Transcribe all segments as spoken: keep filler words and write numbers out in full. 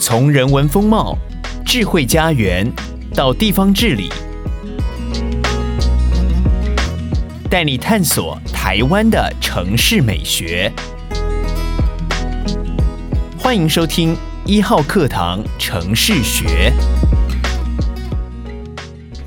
从人文风貌、智慧家园到地方治理，带你探索台湾的城市美学。欢迎收听一号课堂城市学。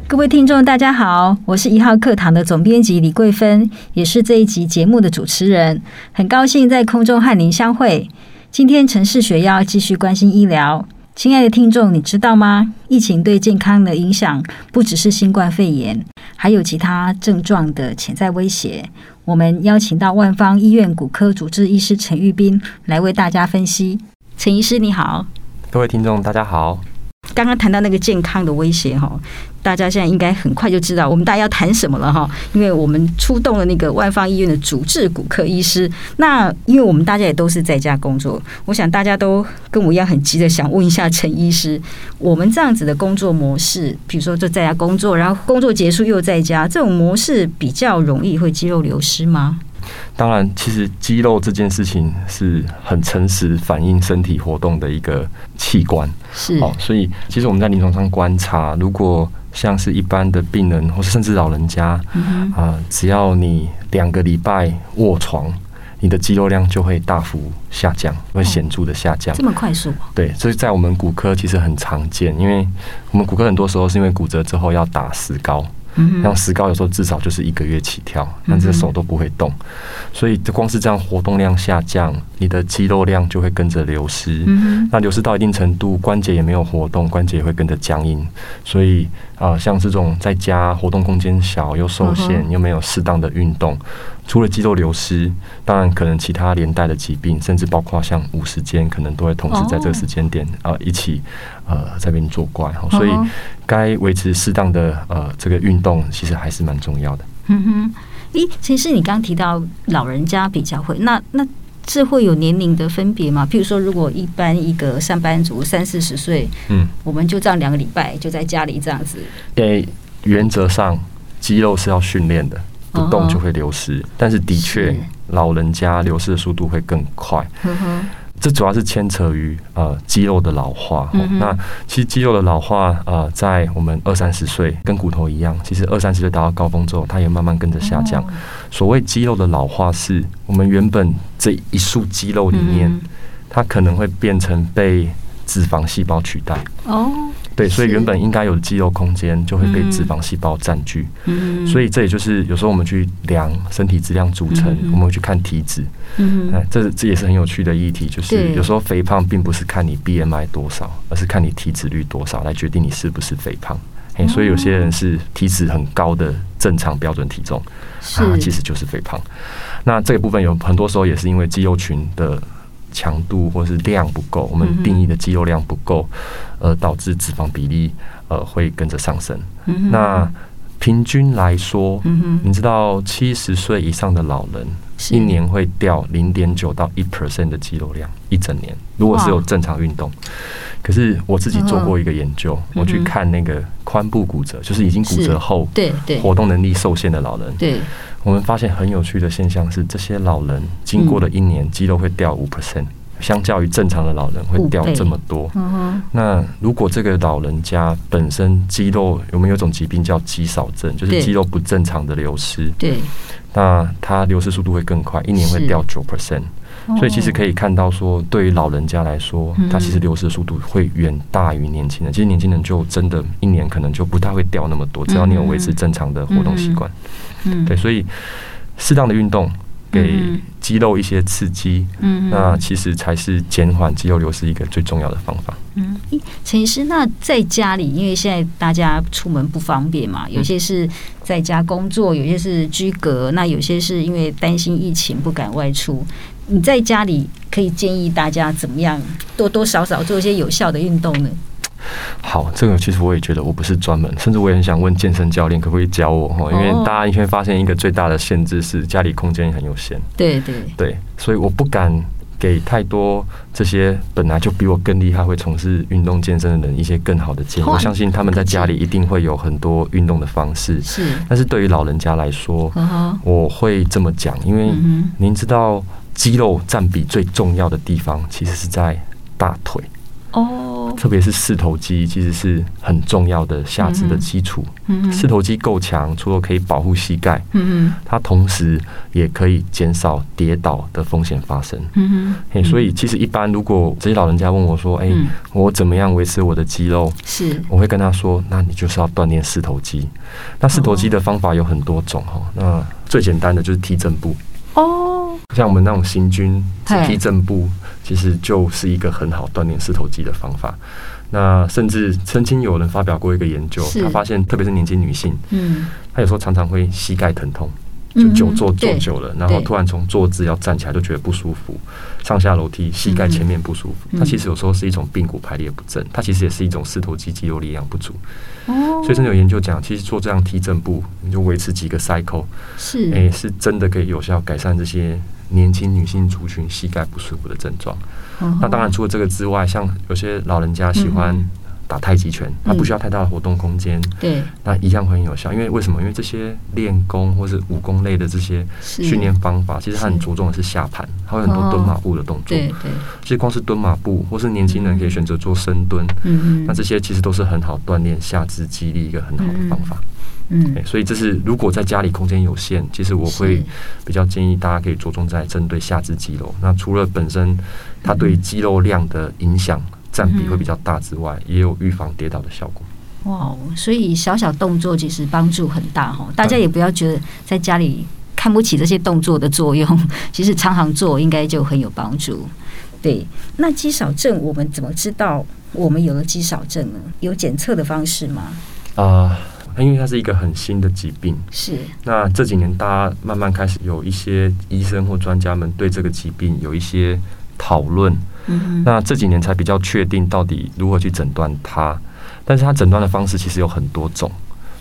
各位听众大家好，我是一号课堂的总编辑李桂芬，也是这一集节目的主持人，很高兴在空中和您相会。今天城市学要继续关心医疗。亲爱的听众，你知道吗？疫情对健康的影响不只是新冠肺炎，还有其他症状的潜在威胁。我们邀请到万方医院骨科主治医师陈玉彬来为大家分析。陈医师你好。各位听众大家好。刚刚谈到那个健康的威胁，大家现在应该很快就知道我们大家要谈什么了，因为我们出动了那个万方医院的主治骨科医师。那因为我们大家也都是在家工作，我想大家都跟我一样很急的想问一下陈医师，我们这样子的工作模式，比如说就在家工作，然后工作结束又在家，这种模式比较容易会肌肉流失吗？当然，其实肌肉这件事情是很诚实反映身体活动的一个器官，是、哦、所以其实我们在临床上观察，如果像是一般的病人或是甚至老人家、嗯呃、只要你两个礼拜卧床，你的肌肉量就会大幅下降，会显著的下降、哦、这么快速？对，所以在我们骨科其实很常见，因为我们骨科很多时候是因为骨折之后要打石膏，然后石膏有时候至少就是一个月起跳，但这手都不会动，所以光是这样活动量下降，你的肌肉量就会跟着流失，那流失到一定程度，关节也没有活动，关节也会跟着僵硬，所以、呃、像这种在家活动空间小又受限又没有适当的运动，除了肌肉流失，当然可能其他连带的疾病，甚至包括像五十肩，可能都会同时在这个时间点、oh. 呃、一起呃在那边作怪，所以该维持适当的呃这个运动，其实还是蛮重要的。嗯哼，咦，其实你刚刚提到老人家比较会，那那这会有年龄的分别吗？譬如说，如果一般一个上班族三四十岁，嗯，我们就这样两个礼拜就在家里这样子。诶，原则上肌肉是要训练的。不动就会流失，但是的确老人家流失的速度会更快，这主要是牵扯于、呃、肌肉的老化、嗯哦、那其实肌肉的老化、呃、在我们二三十岁跟骨头一样，其实二三十岁达到高峰之后它也慢慢跟着下降、嗯、所谓肌肉的老化是我们原本这一束肌肉里面、嗯、它可能会变成被脂肪细胞取代哦，对，所以原本应该有肌肉空间就会被脂肪细胞占据、嗯、所以这也就是有时候我们去量身体质量组成、嗯、我们会去看体脂、嗯啊、这, 这也是很有趣的议题，就是有时候肥胖并不是看你 B M I 多少，而是看你体脂率多少来决定你是不是肥胖、欸、所以有些人是体脂很高的正常标准体重、啊、其实就是肥胖，那这个部分有很多时候也是因为肌肉群的强度或是量不够，我们定义的肌肉量不够，呃，导致脂肪比例呃会跟着上升、嗯。那平均来说，嗯、你知道七十岁以上的老人一年会掉零点九到一 percent 的肌肉量，一整年。如果是有正常运动，可是我自己做过一个研究，嗯、我去看那个髋部骨折，就是已经骨折后，对对，活动能力受限的老人，对。對我们发现很有趣的现象是，这些老人经过了一年，肌肉会掉 百分之五， 相较于正常的老人会掉这么多。那如果这个老人家本身肌肉，我们有一种疾病叫肌少症，就是肌肉不正常的流失，对，那它流失速度会更快，一年会掉 百分之九。所以其实可以看到说，对于老人家来说，他其实流失速度会远大于年轻人。其实年轻人就真的一年可能就不太会掉那么多，只要你有维持正常的活动习惯。对，所以适当的运动给肌肉一些刺激，那其实才是减缓肌肉流失一个最重要的方法。嗯，陈医师，那在家里，因为现在大家出门不方便嘛，有些是在家工作，有些是居隔，那有些是因为担心疫情不敢外出。你在家里可以建议大家怎么样多多少少做一些有效的运动呢？好，这个其实我也觉得我不是专门，甚至我也很想问健身教练可不可以教我，因为大家会发现一个最大的限制是家里空间很有限，对对对，所以我不敢给太多这些本来就比我更厉害会从事运动健身的人一些更好的建议，我相信他们在家里一定会有很多运动的方式，是，但是对于老人家来说，我会这么讲，因为您知道肌肉占比最重要的地方其实是在大腿，哦，特别是四头肌其实是很重要的下肢的基础。嗯，四头肌够强，除了可以保护膝盖，嗯，它同时也可以减少跌倒的风险发生。嗯，所以其实一般如果这些老人家问我说：“哎、欸，我怎么样维持我的肌肉？”是，我会跟他说：“那你就是要锻炼四头肌。”那四头肌的方法有很多种哈。那最简单的就是踢正步。哦，像我们那种行军踢正步，其实就是一个很好锻炼四头肌的方法。那甚至曾经有人发表过一个研究，他发现特别是年轻女性，嗯，她有时候常常会膝盖疼痛，就久坐坐久了，嗯、然后突然从坐姿要站起来就觉得不舒服，上下楼梯膝盖前面不舒服，嗯、它其实有时候是一种髌骨排列不正，它其实也是一种四头肌肌肉力量不足。哦，所以真的有研究讲，其实做这样踢正步，你就维持几个 cycle， 是，哎、欸，是真的可以有效改善这些年轻女性族群膝盖不舒服的症状。哦，那当然除了这个之外，像有些老人家喜欢、嗯。打太极拳，它不需要太大的活动空间、嗯，对，那一样会很有效。因为为什么？因为这些练功或是武功类的这些训练方法，其实它很着重的是下盘，它有很多蹲马步的动作。哦、对对，其实光是蹲马步，或是年轻人可以选择做深蹲，嗯，那这些其实都是很好锻炼下肢肌力一个很好的方法。嗯，所以这是如果在家里空间有限，其实我会比较建议大家可以着重在针对下肢肌肉。那除了本身它对肌肉量的影响。占比会比较大之外，也有预防跌倒的效果。哇，所以小小动作其实帮助很大哈，大家也不要觉得在家里看不起这些动作的作用，其实常常做应该就很有帮助。对，那肌少症我们怎么知道我们有了肌少症呢？有检测的方式吗？啊、呃。因为它是一个很新的疾病，是那这几年大家慢慢开始有一些医生或专家们对这个疾病有一些讨论，嗯，那这几年才比较确定到底如何去诊断它，但是它诊断的方式其实有很多种。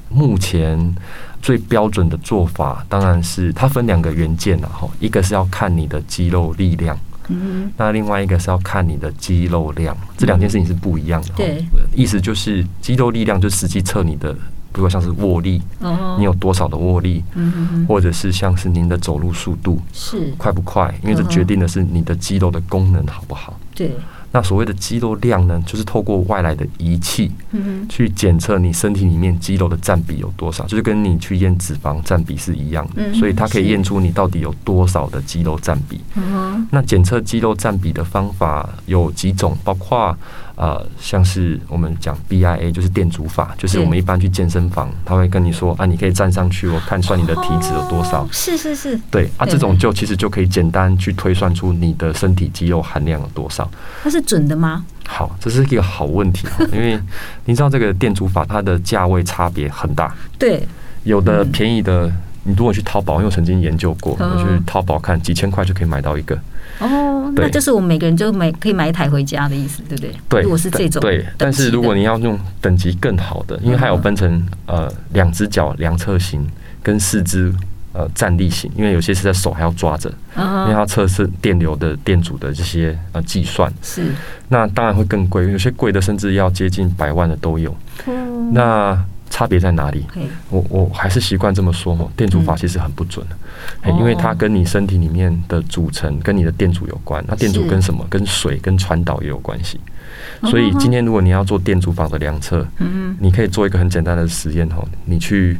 目前最标准的做法当然是它分两个元件，啊，一个是要看你的肌肉力量，嗯，那另外一个是要看你的肌肉量，这两件事情是不一样的，嗯，对，意思就是肌肉力量就实际测你的，比如像是握力，你有多少的握力，嗯，或者是像是您的走路速度是快不快，因为这决定的是你的肌肉的功能好不好。对，那所谓的肌肉量呢，就是透过外来的仪器，嗯，去检测你身体里面肌肉的占比有多少，就是跟你去验脂肪占比是一样的，嗯，所以它可以验出你到底有多少的肌肉占比。嗯，那检测肌肉占比的方法有几种，包括呃，像是我们讲 B I A 就是电阻法，就是我们一般去健身房，他会跟你说啊，你可以站上去，我看算你的体脂有多少。哦，是是是，对啊，这种就其实就可以简单去推算出你的身体肌肉含量有多少。它是准的吗？好，这是一个好问题，因为你知道这个电阻法它的价位差别很大，对，有的便宜的。嗯，你如果去淘宝，因为我曾经研究过，我去淘宝看几千块就可以买到一个。哦，那就是我们每个人就买可以买一台回家的意思，对不对？对，如果是这种对，但是如果你要用等级更好的，因为它有分成呃两只脚量测型跟四肢呃站立型，因为有些是在手还要抓着，因为它测试电流的电阻的这些呃计算是。那当然会更贵，有些贵的甚至要接近百万的都有。嗯，那。差别在哪里？ Okay. 我我还是习惯这么说哦，电阻法其实很不准，嗯，因为它跟你身体里面的组成跟你的电阻有关。那电阻跟什么？跟水跟传导也有关系。所以今天如果你要做电阻法的量测，嗯，你可以做一个很简单的实验哦，你去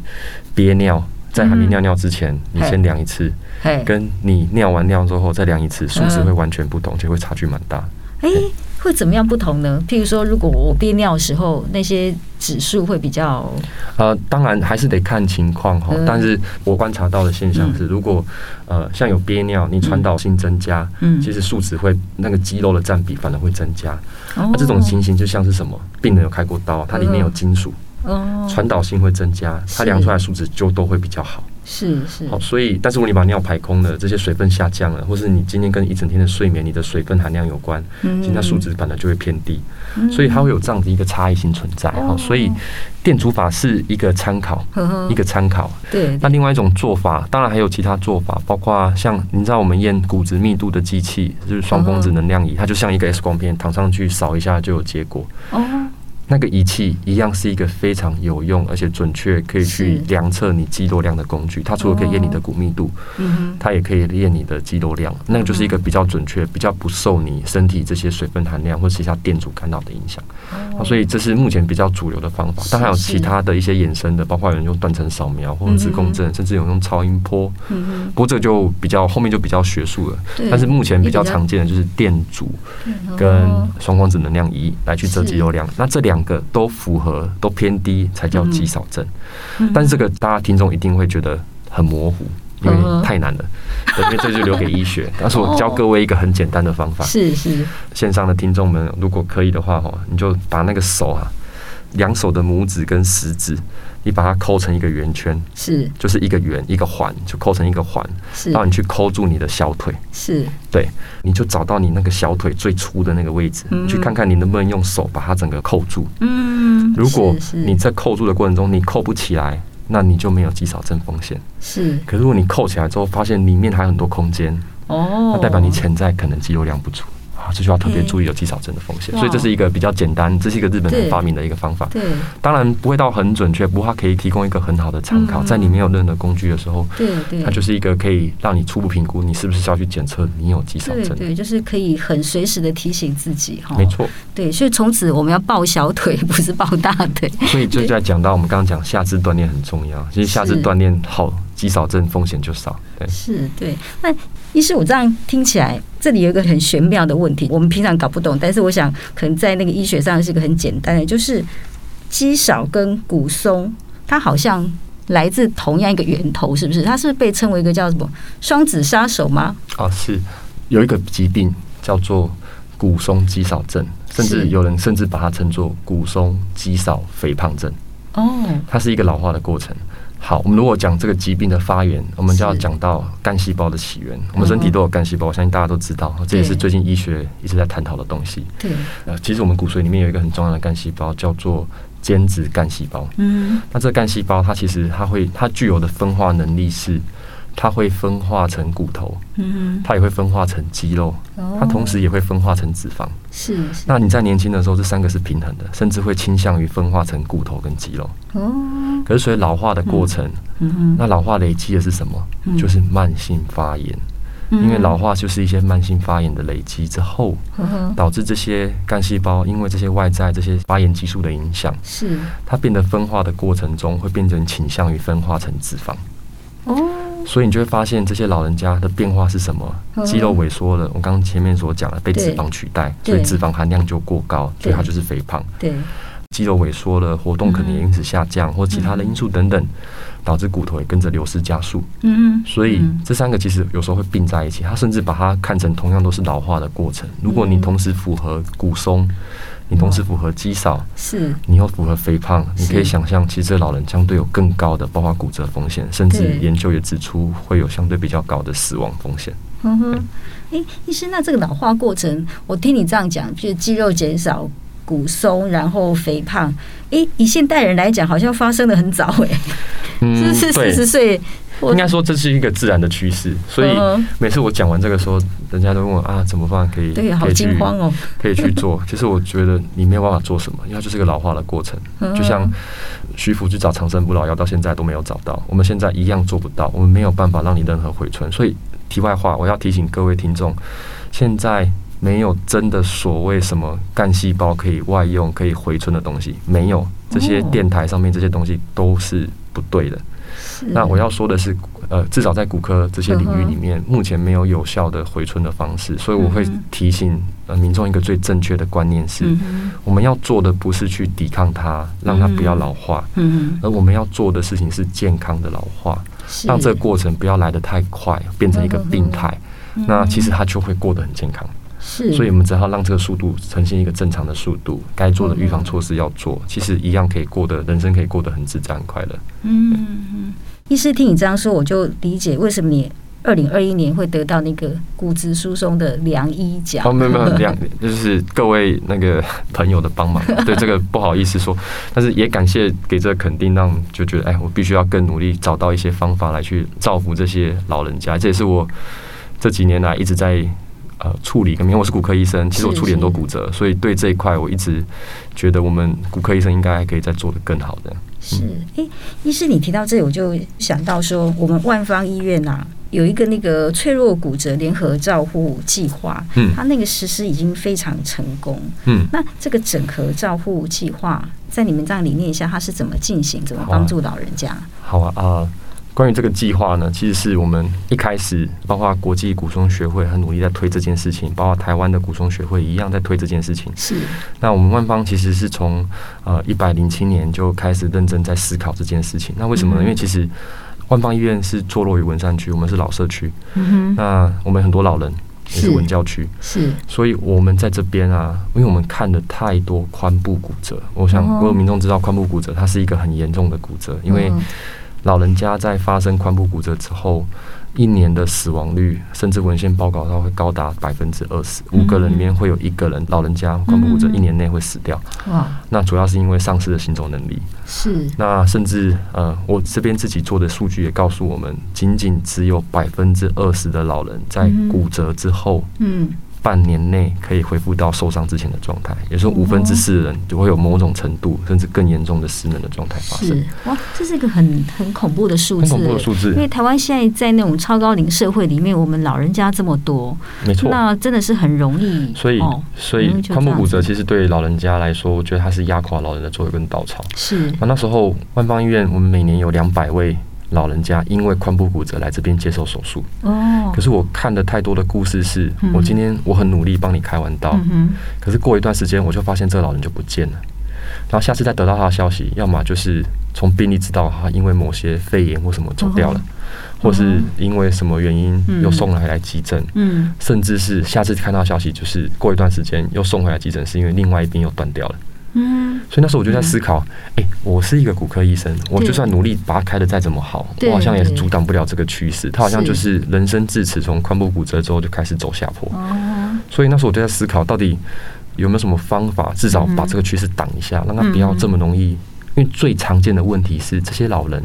憋尿。在还没尿尿之前，你先量一次，嗯，跟你尿完尿之后再量一次，数值会完全不同，而且会差距蛮大。哎，欸，会怎么样不同呢？譬如说，如果我憋尿的时候，那些指数会比较……呃，当然还是得看情况哈，嗯。但是我观察到的现象是，如果呃像有憋尿，你传导性增加，嗯，其实数值会那个肌肉的占比反而会增加。那，嗯啊，这种情形就像是什么？病人有开过刀，它里面有金属。嗯哦，传导性会增加，它量出来数值就都会比较好。是是，好，所以但是如果你把尿排空了，这些水分下降了，或是你今天跟一整天的睡眠，你的水分含量有关，嗯，其实数值本来就会偏低，嗯，所以它会有这样的一个差异性存在。哦，所以电阻法是一个参考，呵呵，一个参考。对，那另外一种做法，当然还有其他做法，包括像你知道我们验骨质密度的机器，就是双峰值能量仪，它就像一个 X 光片，躺上去扫一下就有结果。哦。那个仪器一样是一个非常有用而且准确可以去量测你肌肉量的工具，它除了可以验你的骨密度、嗯、它也可以验你的肌肉量，那个就是一个比较准确比较不受你身体这些水分含量或其他电阻干扰的影响、哦啊、所以这是目前比较主流的方法，但还有其他的一些衍生的，包括有人用断层扫描或者是共振、嗯、甚至有人用超音波、嗯、不过这个就比较后面就比较学术了，但是目前比较常见的就是电阻跟双光子能量仪来去测肌肉量，那这两两个都符合都偏低才叫肌少症、嗯、但是这个大家听众一定会觉得很模糊，因为太难了、嗯、对，因为这就留给医学但是我教各位一个很简单的方法，是是、哦、线上的听众们如果可以的话，你就把那个手啊，两手的拇指跟食指，你把它抠成一个圆圈，是就是一个圆一个环，就抠成一个环，然后你去抠住你的小腿，是对，你就找到你那个小腿最粗的那个位置、嗯、去看看你能不能用手把它整个扣住，嗯，如果你在扣住的过程中你扣不起来，那你就没有肌少症风险，是，可是如果你扣起来之后发现里面还有很多空间，哦，那代表你潜在可能肌肉量不足，这就要特别注意有肌少症的风险，所以这是一个比较简单，这是一个日本人发明的一个方法，当然不会到很准确，不过它可以提供一个很好的参考，在你没有任何工具的时候，它就是一个可以让你初步评估你是不是需要去检测你有肌少症，对，就是可以很随时的提醒自己，没错，对，所以从此我们要抱小腿不是抱大腿，所以就在讲到我们刚刚讲下肢锻炼很重要，其实下肢锻炼好，肌少症风险就少，对，是，对，那医师我这样听起来这里有一个很玄妙的问题，我们平常搞不懂，但是我想可能在那个医学上是一个很简单的，就是肌少跟骨松它好像来自同样一个源头，是不是？它是被称为一个叫什么双子杀手吗？哦，是，有一个疾病叫做骨松肌少症，甚至有人甚至把它称作骨松肌少肥胖症，哦，它是一个老化的过程。好，我们如果讲这个疾病的发源，我们就要讲到干细胞的起源。我们身体都有干细胞，我相信大家都知道，这也是最近医学一直在探讨的东西。对，呃，其实我们骨髓里面有一个很重要的干细胞，叫做间质干细胞。嗯，那这个干细胞它其实它会它具有的分化能力是，它会分化成骨头，嗯，它也会分化成肌肉，哦，它同时也会分化成脂肪。是，是。那你在年轻的时候，这三个是平衡的，甚至会倾向于分化成骨头跟肌肉。哦。可是，随着老化的过程，嗯嗯、那老化累积的是什么？嗯、就是慢性发炎、嗯。因为老化就是一些慢性发炎的累积之后，嗯、导致这些干细胞因为这些外在这些发炎激素的影响，是它变得分化的过程中会变成倾向于分化成脂肪。哦。所以你就会发现这些老人家的变化是什么？肌肉萎缩了，我刚刚前面所讲的被脂肪取代，所以脂肪含量就过高，所以它就是肥胖。对。肌肉萎缩了，活动可能也因此下降，或其他的因素等等，导致骨头也跟着流失加速。嗯，所以这三个其实有时候会并在一起，它甚至把它看成同样都是老化的过程。如果你同时符合骨松，你同时符合肌少，是，你又符合肥胖，你可以想象，其实这老人相对有更高的，包括骨折风险，甚至研究也指出会有相对比较高的死亡风险。嗯哼，哎、欸，医师，那这个老化过程，我听你这样讲，就是肌肉减少。骨松，然后肥胖，欸、以现代人来讲，好像发生的很早哎、欸，嗯，是四十岁，应该说这是一个自然的趋势。所以每次我讲完这个时候，人家都问我啊，怎么办可以？对，好惊慌哦，可以去做。其实我觉得你没有办法做什么，因为它就是一个老化的过程。就像徐福去找长生不老药，到现在都没有找到，我们现在一样做不到，我们没有办法让你任何回春。所以题外话，我要提醒各位听众，现在。没有真的所谓什么干细胞可以外用可以回春的东西，没有，这些电台上面这些东西都是不对的。那我要说的是，呃，至少在骨科这些领域里面，目前没有有效的回春的方式，所以我会提醒呃民众一个最正确的观念是，我们要做的不是去抵抗它，让它不要老化，而我们要做的事情是健康的老化，让这个过程不要来得太快，变成一个病态，那其实它就会过得很健康。所以我们只要让这个速度呈现一个正常的速度，该做的预防措施要做，嗯、其实一样可以过得人生可以过得很自在很快乐。嗯，医师听你这样说，我就理解为什么你二零二一年会得到那个骨质疏松的良医奖。哦，没有没有，良就是各位那个朋友的帮忙，对这个不好意思说，但是也感谢给这个肯定，让我们就觉得哎，我必须要更努力找到一些方法来去造福这些老人家，这也是我这几年来一直在。呃处理，因为我是骨科医生，其实我处理很多骨折，是是所以对这一块我一直觉得我们骨科医生应该还可以再做得更好的。是，哎，医师，你提到这里，我就想到说，我们万方医院啊，有一个那个脆弱骨折联合照护计划，嗯，它那个实施已经非常成功，嗯，那这个整合照护计划，在你们这样理念下，它是怎么进行，怎么帮助老人家？好啊，啊、呃，关于这个计划呢，其实是我们一开始，包括国际骨松学会很努力在推这件事情，包括台湾的骨松学会一样在推这件事情。是，那我们万方其实是从呃一百零七年就开始认真在思考这件事情。那为什么呢？嗯、因为其实万方医院是坐落于文山区，我们是老社区，嗯、那我们很多老人也是文教区，是，所以我们在这边啊，因为我们看了太多髋部骨折，我想所有民众知道髋部骨折它是一个很严重的骨折，因为老人家在发生髋部骨折之后，一年的死亡率，甚至文献报告它会高达百分之二十，五个人里面会有一个人老人家髋部骨折一年内会死掉。哇！那主要是因为丧失的行走能力。是。那甚至呃，我这边自己做的数据也告诉我们，仅仅只有百分之二十的老人在骨折之后，嗯，半年内可以恢复到受伤之前的状态，也就是五分之四的人就会有某种程度甚至更严重的失能的状态发生。是，哇，这是一个很很恐怖的数字，很恐怖的数字。因为台湾现在在那种超高龄社会里面，我们老人家这么多，没错，那真的是很容易。所以，哦、所以髋部骨折其实对老人家来说，我觉得它是压垮老人的最后一根稻草。是，啊，那时候万方医院，我们每年有两百位。老人家因为髋部骨折来这边接受手术，哦，可是我看了太多的故事是，嗯，我今天我很努力帮你开完刀，嗯，可是过一段时间我就发现这个老人就不见了，然后下次再得到他的消息，要么就是从病历知道他因为某些肺炎或什么走掉了，哦，或是因为什么原因又送来来急诊，嗯嗯，甚至是下次看到消息就是过一段时间又送回来急诊，是因为另外一边又断掉了。嗯，所以那时候我就在思考，哎，嗯欸，我是一个骨科医生，我就算努力把它开得再怎么好，我好像也是阻挡不了这个趋势。它好像就是人生至此，从髋部骨折之后就开始走下坡。所以那时候我就在思考，到底有没有什么方法，至少把这个趋势挡一下，嗯，让它不要这么容易。因为最常见的问题是，这些老人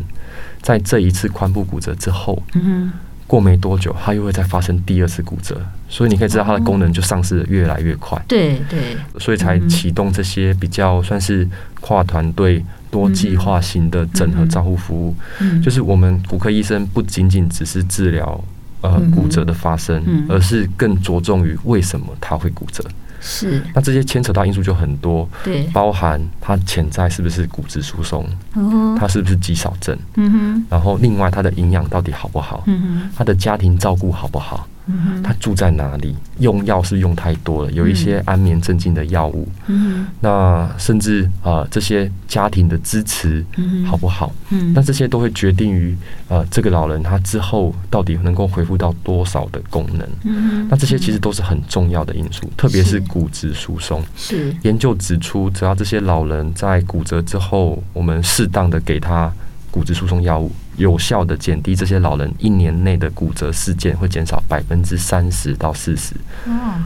在这一次髋部骨折之后，嗯，过没多久，它又会再发生第二次骨折，所以你可以知道它的功能就丧失得越来越快。对对，所以才启动这些比较算是跨团队、多计划型的整合照护服务。就是我们骨科医生不仅仅只是治疗呃骨折的发生，而是更着重于为什么它会骨折。是，那这些牵扯到因素就很多，对，包含它潜在是不是骨质疏松，哦，它是不是肌少症，嗯，然后另外它的营养到底好不好，嗯，它的家庭照顾好不好，嗯，它住在哪里，用药是用太多了，有一些安眠镇静的药物，嗯，那甚至啊，呃、这些家庭的支持好不好，嗯，那这些都会决定于呃这个老人他之后到底能够恢复到多少的功能，嗯，那这些其实都是很重要的因素，特别是骨质疏松。是，研究指出，只要这些老人在骨折之后，我们适当的给他骨质疏松药物，有效的减低这些老人一年内的骨折事件，会减少百分之三十到四十，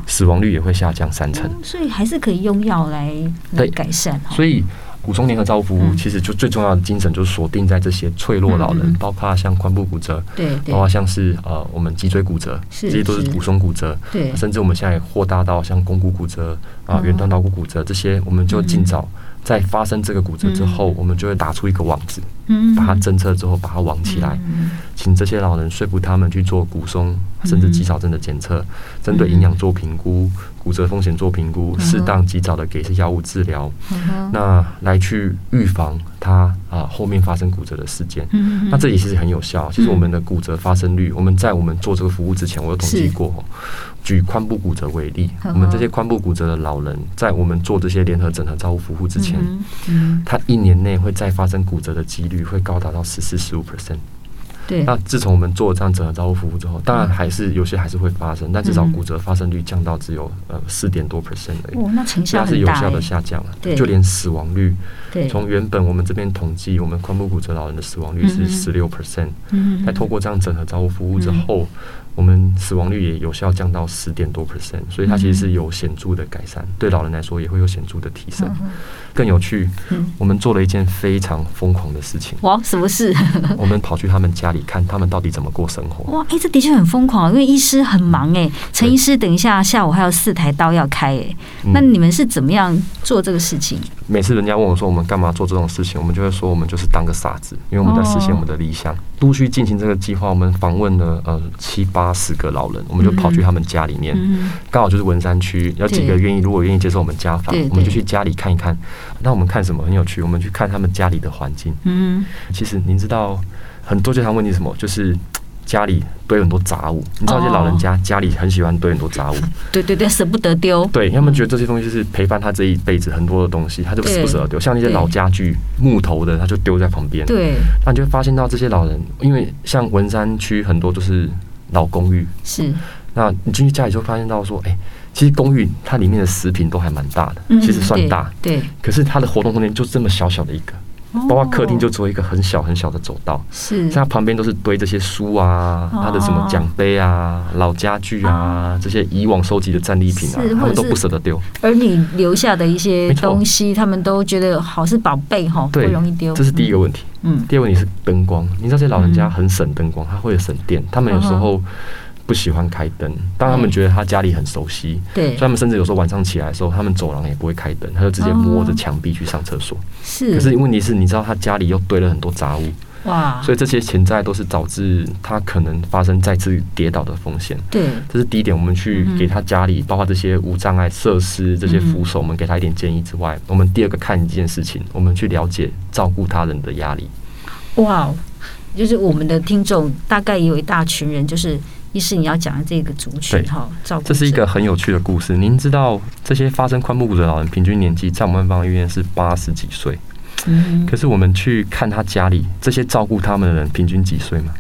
死亡率也会下降三成，嗯，所以还是可以用药 来, 来改善。所以骨松联合照护服务其实就最重要的精神就是锁定在这些脆弱老人，嗯，包括像髋部骨折，对，包括像是呃我们脊椎骨折，这些都是骨松骨折，对，甚至我们现在扩大到像肱骨骨折啊、远端橈骨骨折，这些我们就尽早在发生这个骨折之后，嗯，我们就会打出一个网子，嗯，把它侦测之后把它网起来，嗯，请这些老人说服他们去做骨松甚至肌少症的检测，针，嗯，对营养做评估，骨折风险做评估，适，嗯，当及早的给一些药物治疗，嗯，那来去预防它啊后面发生骨折的事件，嗯，那这也是很有效。其实我们的骨折发生率，嗯，我们在我们做这个服务之前，我有统计过。举髋部骨折为例，我们这些髋部骨折的老人，在我们做这些联合整合照护服务之前，嗯嗯，他一年内会再发生骨折的几率会高达到十四、十五 percent。对，那自从我们做了这样整合照护服务之后，当然还是有些还是会发生，嗯，但至少骨折发生率降到只有呃四点多 percent 而已。哦，那成效很大，它是有效的下降了，欸。就连死亡率，从原本我们这边统计，我们髋部骨折老人的死亡率是十六 percent， 在透过这样整合照护服务之后，嗯，我们死亡率也有效降到十点多 percent， 所以它其实是有显著的改善，嗯，对老人来说也会有显著的提升。嗯，更有趣，嗯，我们做了一件非常疯狂的事情。哇，什么事？我们跑去他们家里。你看他们到底怎么过生活。哇，哎、欸，这的确很疯狂，因为医师很忙哎、欸，陈医师等一下下午还有四台刀要开哎、欸，那你们是怎么样做这个事情？嗯、每次人家问我说我们干嘛做这种事情，我们就会说我们就是当个傻子，因为我们在实现我们的理想。陆续进行这个计划，我们访问了呃七八十个老人，我们就跑去他们家里面，刚、嗯、好就是文山区有几个愿意，如果愿意接受我们家访，我们就去家里看一看。那我们看什么很有趣？我们去看他们家里的环境。嗯，其实您知道很多最常问题是什么？就是家里堆很多杂物，你知道，这些老人家家里很喜欢堆很多杂物，对对对，舍不得丢。对，他们觉得这些东西是陪伴他这一辈子很多的东西，他就舍不得丢。像那些老家具、木头的，他就丢在旁边。对，那你就会发现到这些老人，因为像文山区很多就是老公寓，是。那你进去家里就发现到说，哎、欸，其实公寓它里面的食品都还蛮大的，嗯、其实算大，对。对，可是它的活动空间就这么小小的一个。包括客厅就只有一个很小很小的走道，是，它旁边都是堆这些书啊，它的什么奖杯啊、老家具啊，这些以往收集的战利品啊，他们都不舍得丢。而你留下的一些东西，他们都觉得好是宝贝哈，不容易丢。这是第一个问题。嗯，第二个问题是灯光，你知道这些老人家很省灯光，他会省电，他们有时候不喜欢开灯，当他们觉得他家里很熟悉，对，所以他们甚至有时候晚上起来的时候，他们走廊也不会开灯，他就直接摸着墙壁去上厕所。是，可是问题是，你知道他家里又堆了很多杂物，哇！所以这些潜在都是导致他可能发生再次跌倒的风险。对，这是第一点，我们去给他家里，包括这些无障碍设施、这些扶手，我们给他一点建议之外，我们第二个看一件事情，我们去了解照顾他人的压力。哇，就是我们的听众大概也有一大群人，就是。医师，你要讲的这个族群哈，这是一个很有趣的故事。您知道，这些发生髋部骨折的老人平均年纪在我们万芳医院是八十几岁，嗯，可是我们去看他家里这些照顾他们的人平均几岁吗？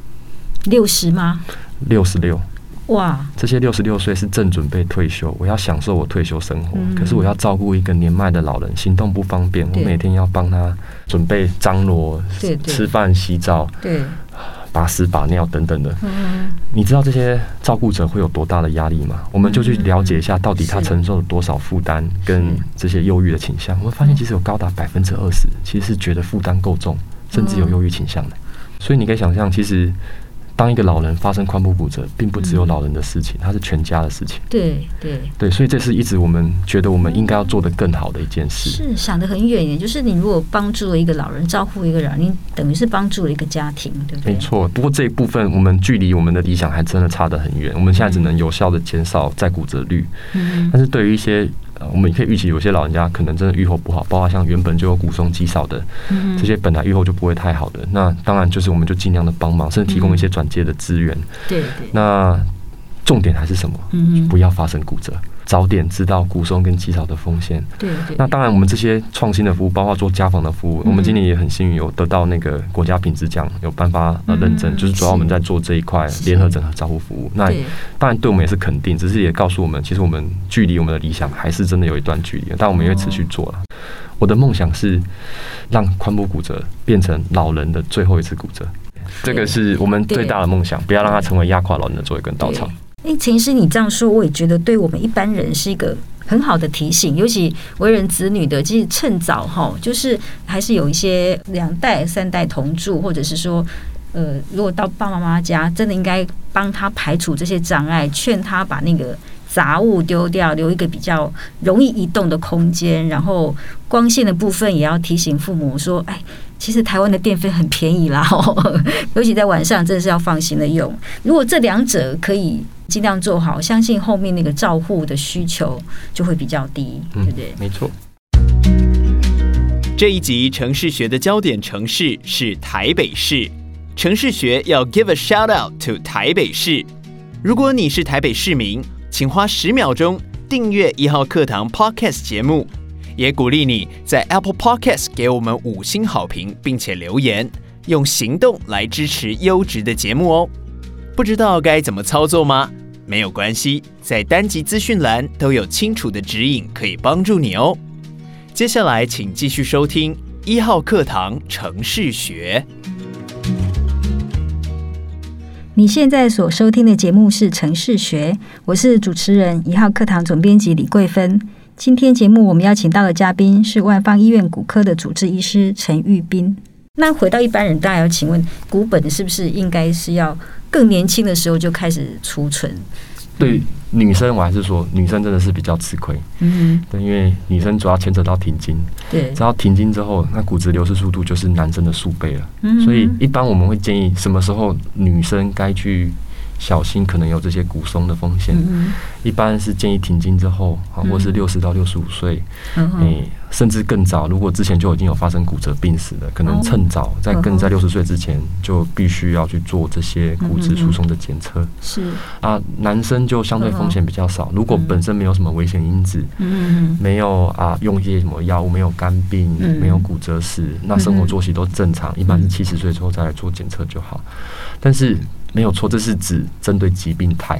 六十吗？六十六。哇！这些六十六岁是正准备退休，我要享受我退休生活，嗯、可是我要照顾一个年迈的老人，行动不方便，我每天要帮他准备张罗、吃饭、洗澡。对。把屎把尿等等的，你知道这些照顾者会有多大的压力吗？我们就去了解一下，到底他承受了多少负担跟这些忧郁的倾向。我们发现，其实有高达百分之二十，其实是觉得负担够重，甚至有忧郁倾向的。所以你可以想象，其实当一个老人发生髋部骨折，并不只有老人的事情，它是全家的事情。对对对，所以这是一直我们觉得我们应该要做得更好的一件事。是想得很远耶，就是你如果帮助了一个老人，照顾一个人，你等于是帮助了一个家庭，对不对？没错。不过这一部分我们距离我们的理想还真的差得很远。我们现在只能有效的减少再骨折率，嗯，但是对于一些我们也可以预期，有些老人家可能真的预后不好，包括像原本就有骨松肌少的，这些本来预后就不会太好的。那当然就是我们就尽量的帮忙，甚至提供一些转介的资源。对，那重点还是什么？不要发生骨折，早点知道骨松跟肌少的风险。对，那当然我们这些创新的服务，包括做家访的服务，我们今年也很幸运有得到那个国家品质奖，有颁发认证，就是主要我们在做这一块联合整合照护服务。那当然对我们也是肯定，只是也告诉我们，其实我们距离我们的理想还是真的有一段距离，但我们也会持续做了。我的梦想是让髋部骨折变成老人的最后一次骨折，这个是我们最大的梦想，不要让它成为压垮老人的最后一根稻草。哎，陈医师，你这样说，我也觉得对我们一般人是一个很好的提醒，尤其为人子女的，其实趁早哈，就是还是有一些两代、三代同住，或者是说，呃，如果到爸爸妈妈家，真的应该帮他排除这些障碍，劝他把那个杂物丢掉，留一个比较容易移动的空间。然后光线的部分也要提醒父母说，哎。其实台湾的电费很便宜啦，哦，尤其在晚上，真的是要放心的用。如果这两者可以尽量做好，相信后面那个照护的需求就会比较低，嗯、对不对？没错。这一集城市学的焦点城市是台北市，城市学要 give a shout out to 台北市。如果你是台北市民，请花十秒钟订阅一号课堂 podcast 节目。也鼓励你在 Apple Podcast 给我们五星好评，并且留言，用行动来支持优质的节目哦。不知道该怎么操作吗？没有关系，在单集资讯栏都有清楚的指引可以帮助你哦。接下来请继续收听一号课堂城市学。你现在所收听的节目是城市学，我是主持人一号课堂总编辑李桂芬。今天节目我们邀请到的嘉宾是万芳医院骨科的主治医师陈玉彬。那回到一般人，大家要请问，股本是不是应该是要更年轻的时候就开始储存？对女生，我还是说女生真的是比较吃亏。嗯，对，因为女生主要牵扯到停经，对，只要停经之后，那骨质流失速度就是男生的数倍了。嗯，所以一般我们会建议什么时候女生该去小心可能有这些骨松的风险。嗯，一般是建议停经之后，啊，或是六十到六十五岁，嗯，甚至更早。如果之前就已经有发生骨折病史了，可能趁早，在更在六十岁之前就必须要去做这些骨质疏松的检测。是啊，男生就相对风险比较少。如果本身没有什么危险因子，嗯，没有啊用一些什么药物，没有肝病，没有骨折史，那生活作息都正常，一般是七十岁之后再来做检测就好。但是没有错，这是指针对疾病态。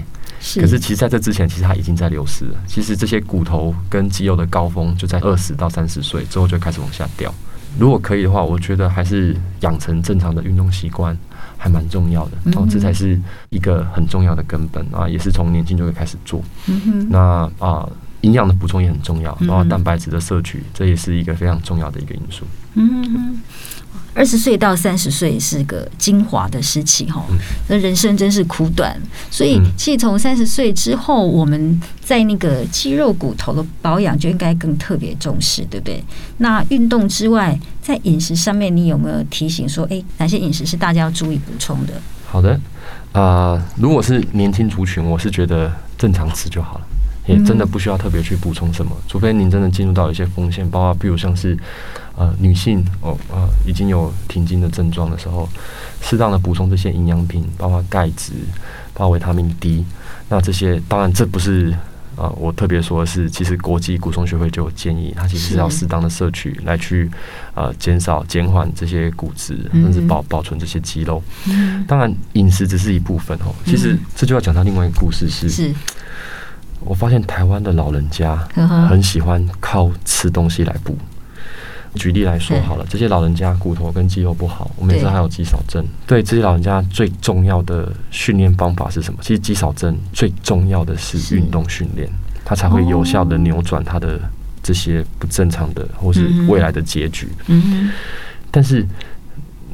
可是其实在这之前，其实它已经在流失了。其实这些骨头跟肌肉的高峰就在二十到三十岁之后就开始往下掉。如果可以的话，我觉得还是养成正常的运动习惯还蛮重要的。然后这才是一个很重要的根本啊，也是从年轻就会开始做。嗯，那啊。呃营养的补充也很重要，然后蛋白质的摄取，嗯，这也是一个非常重要的一个因素。嗯，二十岁到三十岁是个精华的时期哈，嗯，人生真是苦短，所以其实从三十岁之后，我们在那个肌肉骨头的保养就应该更特别重视，对不对？那运动之外，在饮食上面，你有没有提醒说，哎，哪些饮食是大家要注意补充的？好的，啊，呃，如果是年轻族群，我是觉得正常吃就好了。也真的不需要特别去补充什么，除非您真的进入到一些风险，包括比如像是呃女性哦呃已经有停经的症状的时候，适当的补充这些营养品，包括钙质，包括维他命 D。那这些当然这不是啊，呃、我特别说的是，其实国际骨松学会就有建议，它其实是要适当的摄取来去呃减少减缓这些骨质，甚至保保存这些肌肉。嗯，当然饮食只是一部分哦，其实这就要讲到另外一个故事是。是我发现台湾的老人家很喜欢靠吃东西来补。举例来说好了，这些老人家骨头跟肌肉不好，我们也知道还有肌少症。对这些老人家最重要的训练方法是什么？其实肌少症最重要的是运动训练，它才会有效的扭转它的这些不正常的或是未来的结局。嗯，但是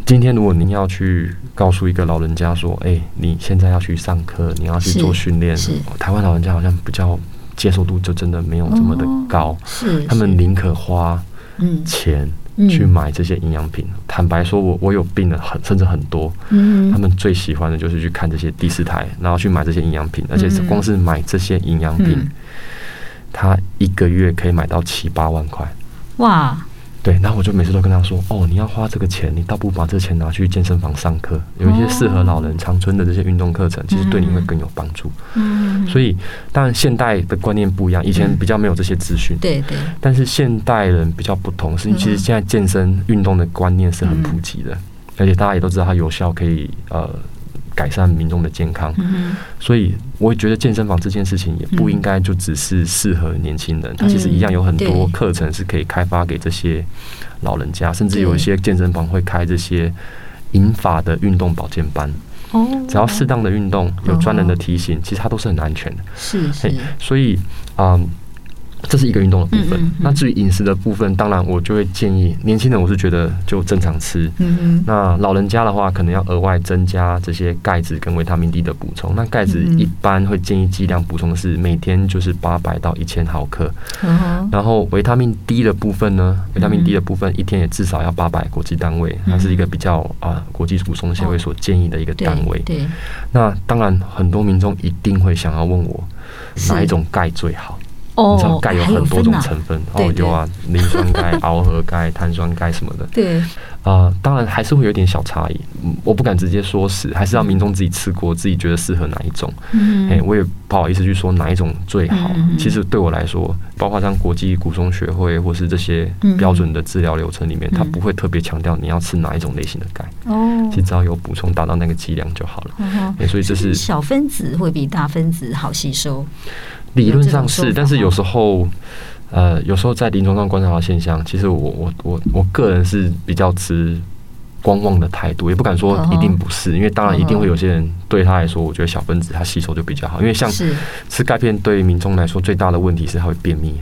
今天如果您要去告诉一个老人家说，哎，欸，你现在要去上课，你要去做训练，台湾老人家好像比较接受度就真的没有这么的高，哦，是是他们宁可花钱去买这些营养品，嗯嗯。坦白说我，我有病了很，甚至很多，嗯，他们最喜欢的就是去看这些第四台，然后去买这些营养品，而且光是买这些营养品，嗯，他一个月可以买到七八万块，哇！对，然后我就每次都跟他说，哦，你要花这个钱，你倒不如把这钱拿去健身房上课，有一些适合老人长春的这些运动课程，其实对你会更有帮助。嗯，所以当然现代的观念不一样，以前比较没有这些资讯，对对。但是现代人比较不同，是其实现在健身运动的观念是很普及的，而且大家也都知道它有效，可以呃改善民众的健康。嗯，所以我觉得健身房这件事情也不应该就只是适合年轻人，嗯，它其实一样有很多课程是可以开发给这些老人家，甚至有一些健身房会开这些银发的运动保健班。哦，只要适当的运动，有专人的提醒，哦，其实它都是很安全的。是是，所以啊，嗯，这是一个运动的部分。嗯嗯嗯，那至于饮食的部分，当然我就会建议年轻人，我是觉得就正常吃。嗯嗯，那老人家的话，可能要额外增加这些钙质跟维他命 D 的补充。那钙质一般会建议剂量补充的是每天就是八百到一千毫克。嗯，然后维他命 D 的部分呢，维他命 D 的部分一天也至少要八百国际单位，它是一个比较啊，呃、国际骨松协会所建议的一个单位。哦，对对，那当然很多民众一定会想要问我哪一种钙最好。你知道钙有很多种成分，哦，有，啊哦、有啊，磷酸钙、螯合钙、碳酸钙什么的。对，啊、呃，当然还是会有点小差异，我不敢直接说死，还是让民众自己吃过，自己觉得适合哪一种。嗯，欸，我也不好意思去说哪一种最好。嗯，其实对我来说，包括像国际骨松学会或是这些标准的治疗流程里面，嗯，它不会特别强调你要吃哪一种类型的钙。哦，其实只要有补充达到那个剂量就好了。哦欸，所以这是小分子会比大分子好吸收。理论上是，但是有时候，呃，有时候在临床上观察到现象，其实我我我我个人是比较持观望的态度，也不敢说一定不是，因为当然一定会有些人对他来说，我觉得小分子他吸收就比较好，因为像吃钙片对民众来说最大的问题是它会便秘。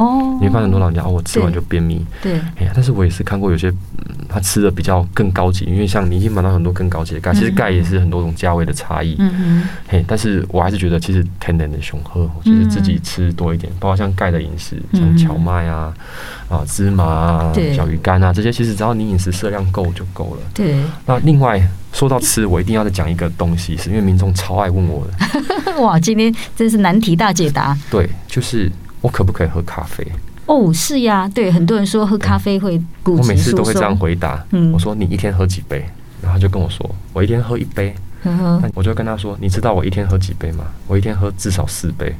哦，你会发现很多老人家哦，我吃完就便秘。对，哎呀，但是我也是看过有些、嗯、他吃的比较更高级，因为像你已经买到很多更高级的钙，其实钙也是很多种价位的差异。嗯嗯。但是我还是觉得其实天然的雄厚，就是自己吃多一点，嗯、包括像钙的饮食，像荞麦啊、啊芝麻啊、小鱼干啊这些，其实只要你饮食摄量够就够了。对。那另外。说到吃，我一定要再讲一个东西，是因为民众超爱问我的。哇，今天真是难题大解答。对，就是我可不可以喝咖啡？哦，是呀、啊，对，很多人说喝咖啡会骨质疏松。我每次都会这样回答，嗯、我说你一天喝几杯？然后他就跟我说，我一天喝一杯。那我就跟他说，你知道我一天喝几杯吗？我一天喝至少四杯。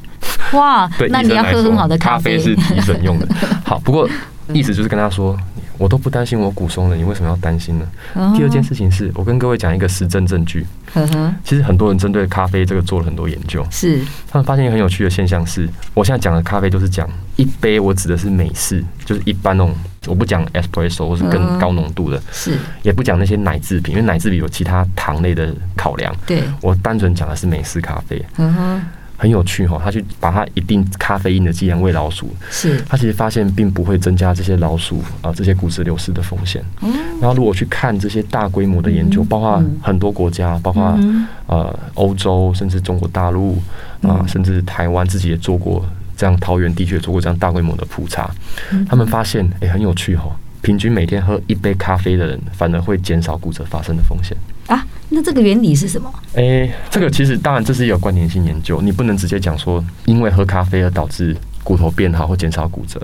哇，那你要喝很好的咖啡，咖啡是提神用的。好，不过意思就是跟他说。我都不担心我骨松了，你为什么要担心呢？ Uh-huh. 第二件事情是我跟各位讲一个实证证据。Uh-huh. 其实很多人针对咖啡这个做了很多研究，是他们发现一个很有趣的现象是，我现在讲的咖啡就是讲一杯，我指的是美式，就是一般那种，我不讲 espresso 或是更高浓度的， uh-huh. 是也不讲那些奶制品，因为奶制品有其他糖类的考量。对，我单纯讲的是美式咖啡。Uh-huh.很有趣哈、哦，他去把它一定咖啡因的剂量喂老鼠，是，他其实发现并不会增加这些老鼠啊、呃、这些骨质流失的风险、嗯。然后如果去看这些大规模的研究，嗯、包括很多国家，嗯、包括、嗯、呃欧洲，甚至中国大陆啊、呃嗯，甚至台湾自己也做过这样，桃园地区也做过这样大规模的普查，嗯、他们发现哎、欸、很有趣哈、哦，平均每天喝一杯咖啡的人，反而会减少骨折发生的风险啊。那这个原理是什么？哎、欸，这个其实当然这是有关联性研究，你不能直接讲说因为喝咖啡而导致骨头变好或减少骨折，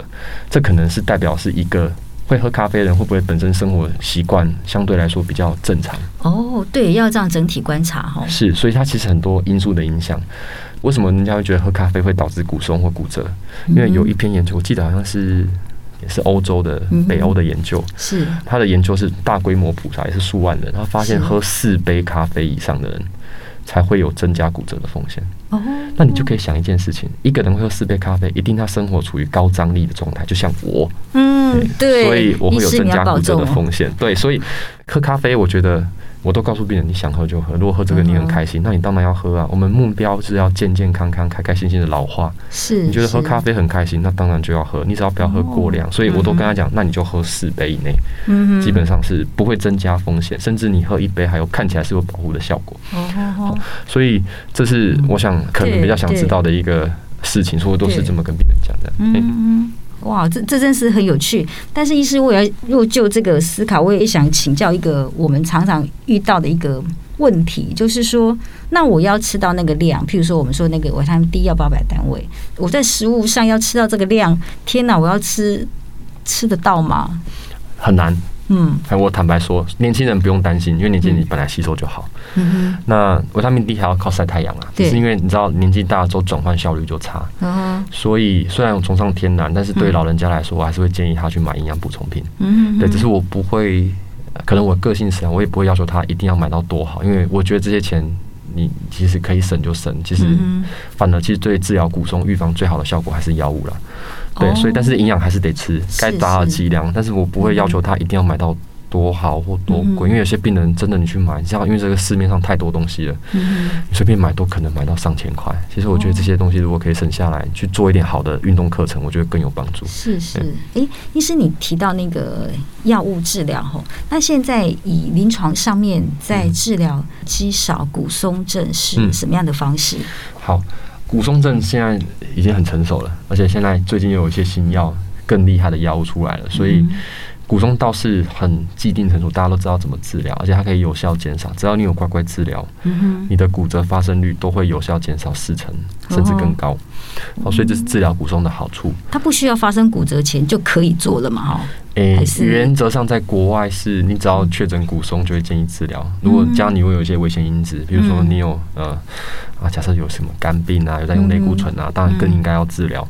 这可能是代表是一个会喝咖啡的人会不会本身生活习惯相对来说比较正常。哦，对，要这样整体观察哈、哦。是，所以它其实很多因素的影响。为什么人家会觉得喝咖啡会导致骨松或骨折？因为有一篇研究，我记得好像是。也是欧洲的北欧的研究、嗯、是他的研究是大规模普查，也是数万人，他发现喝四杯咖啡以上的人才会有增加骨折的风险、哦、那你就可以想一件事情，一个人会喝四杯咖啡，一定他生活处于高张力的状态，就像我嗯 对, 對，所以我会有增加骨折的风险。对，所以喝咖啡我觉得我都告诉病人，你想喝就喝，如果喝这个你很开心、嗯、那你当然要喝啊，我们目标是要健健康康开开心心的老化。是，你觉得喝咖啡很开心，那当然就要喝，你只要不要喝过量、哦、所以我都跟他讲、嗯、那你就喝四杯以内、嗯、基本上是不会增加风险，甚至你喝一杯还有看起来是有保护的效果、哦哦哦、好，所以这是我想可能比较想知道的一个事情，所以我都是这么跟病人讲的。嗯，哇，这这真是很有趣。但是，医师，我也若就这个思考，我也想请教一个我们常常遇到的一个问题，就是说，那我要吃到那个量，譬如说我们说那个维他命 D 要八百单位，我在食物上要吃到这个量，天哪，我要吃吃得到吗？很难。嗯，我坦白说，年轻人不用担心，因为年轻人本来吸收就好。嗯、那维他命 D 还要靠晒太阳啊，只是因为你知道年纪大之后转换效率就差，嗯、所以虽然我崇尚天然，但是对老人家来说，我还是会建议他去买营养补充品。嗯，对，只是我不会，可能我个性使然，我也不会要求他一定要买到多好，因为我觉得这些钱。你其实可以省就省，其实反而其实对治疗骨松预防最好的效果还是药物啦。对，所以但是营养还是得吃，该打的剂量，但是我不会要求他一定要买到多好或多贵，因为有些病人真的你去买，像因为这个市面上太多东西了，你随便买都可能买到上千块。其实我觉得这些东西如果可以省下来，去做一点好的运动课程，我觉得更有帮助。是是，哎、欸，医师你提到那个药物治疗吼，那现在以临床上面在治疗肌少骨松症是什么样的方式？嗯、好，骨松症现在已经很成熟了，而且现在最近又有一些新药更厉害的药物出来了，所以。嗯，骨松倒是很既定成熟，大家都知道怎么治疗，而且它可以有效减少。只要你有乖乖治疗、嗯，你的骨折发生率都会有效减少四成，甚至更高。哦哦、所以这是治疗骨松的好处。它不需要发生骨折前就可以做了嘛？哦，欸、原则上在国外是你只要确诊骨松就会建议治疗。如果家里会有一些危险因子，比如说你有呃啊，假设有什么肝病啊，有在用类固醇啊，当然更应该要治疗。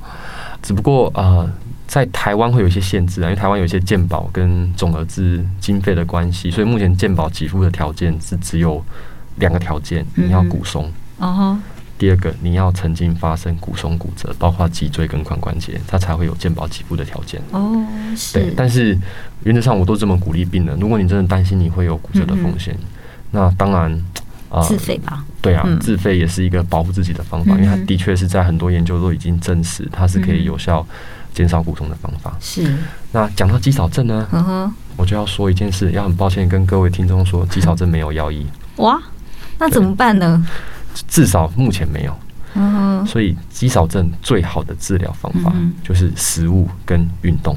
只不过啊。呃在台湾会有一些限制啊，因为台湾有一些健保跟总额之经费的关系，所以目前健保给付的条件是只有两个条件：你要骨松，嗯、第二个你要曾经发生骨松骨折，包括脊椎跟髋关节，它才会有健保给付的条件。哦，对，但是原则上我都这么鼓励病人，如果你真的担心你会有骨折的风险、嗯，那当然。呃、自费吧，对啊，嗯、自费也是一个保护自己的方法，嗯、因为它的确是在很多研究都已经证实，它是可以有效减少骨痛的方法。是。那讲到肌少症呢，嗯、我就要说一件事，要很抱歉跟各位听众说，肌少症没有药医。哇，那怎么办呢？至少目前没有。嗯、所以肌少症最好的治疗方法就是食物跟运动。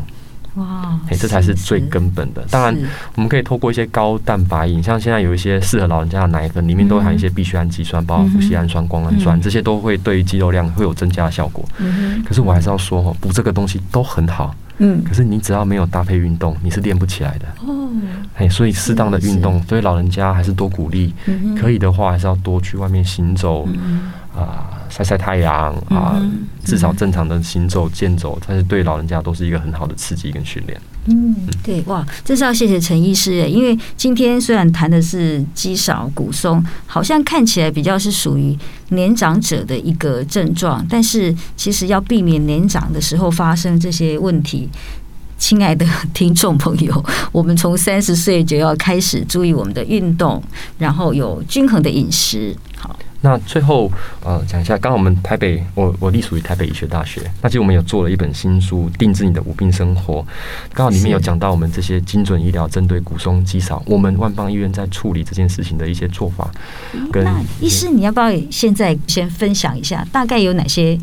哇，这才是最根本的。当然我们可以透过一些高蛋白饮，像现在有一些适合老人家的奶粉里面都含一些必需氨基酸，包括麩郰氨酸、胱氨酸，这些都会对于肌肉量会有增加的效果。可是我还是要说，补这个东西都很好，可是你只要没有搭配运动，你是练不起来的。所以适当的运动对老人家还是多鼓励，可以的话还是要多去外面行走啊，晒晒太阳啊，嗯、至少正常的行走、健走，但是对老人家都是一个很好的刺激跟训练。嗯，对，哇，这是要谢谢陈医师，因为今天虽然谈的是肌少骨松，好像看起来比较是属于年长者的一个症状，但是其实要避免年长的时候发生这些问题。亲爱的听众朋友，我们从三十岁就要开始注意我们的运动，然后有均衡的饮食。好。那最后呃讲一下，刚刚我们台北，我我隶属于台北医学大学，那其实我们有做了一本新书《定制你的无病生活》，刚好里面有讲到我们这些精准医疗针对骨松肌少，我们万邦医院在处理这件事情的一些做法。跟那医师，你要不要现在先分享一下，大概有哪些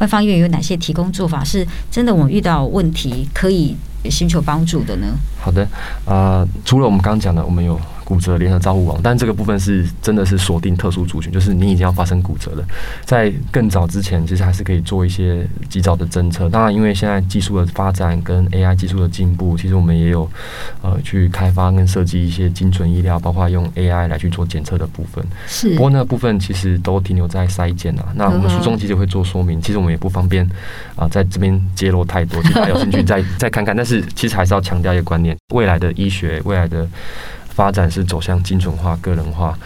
万邦医院有哪些提供做法，是真的我们遇到问题可以寻求帮助的呢？好的，呃，除了我们刚刚讲的，我们有骨折联合照护网，但这个部分是真的是锁定特殊族群，就是你已经要发生骨折了。在更早之前，其实还是可以做一些及早的侦测。当然，因为现在技术的发展跟 A I 技术的进步，其实我们也有呃去开发跟设计一些精准医疗，包括用 A I 来去做检测的部分。是，不过那个部分其实都停留在筛检啊。那我们书中其实会做说明，其实我们也不方便啊、呃、在这边揭露太多，其实大家有兴趣再再看看。但是其实还是要强调一个观念。未来的医学，未来的发展是走向精准化、个人化，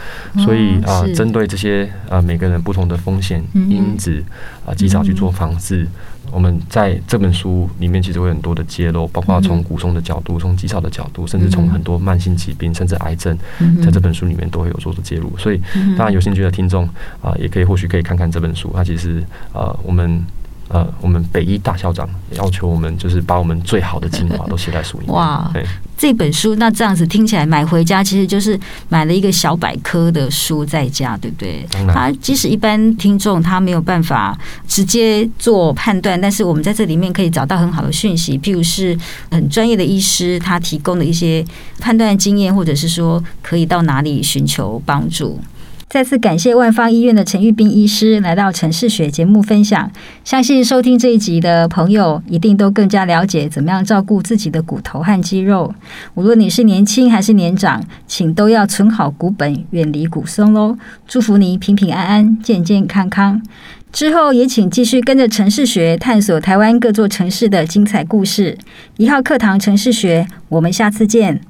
所以啊、呃，针对这些啊、呃、每个人不同的风险因子啊、呃，及早去做防治。我们在这本书里面其实会有很多的揭露，包括从骨松的角度、从肌少的角度，甚至从很多慢性疾病，甚至癌症，在这本书里面都会有做出介入。所以，当然有兴趣的听众啊、呃，也可以或许可以看看这本书。它其实呃，我们。呃，我们北医大校长要求我们，就是把我们最好的精华都写在书里面。哇，这本书那这样子听起来，买回家其实就是买了一个小百科的书在家，对不对？当然，他即使一般听众他没有办法直接做判断，但是我们在这里面可以找到很好的讯息，譬如是很专业的医师他提供的一些判断经验，或者是说可以到哪里寻求帮助。再次感谢万芳医院的陈玉彬医师来到城市学节目分享，相信收听这一集的朋友一定都更加了解怎么样照顾自己的骨头和肌肉。无论你是年轻还是年长，请都要存好骨本，远离骨松咯。祝福你平平安安，健健康康。之后也请继续跟着城市学探索台湾各座城市的精彩故事。一号课堂城市学，我们下次见。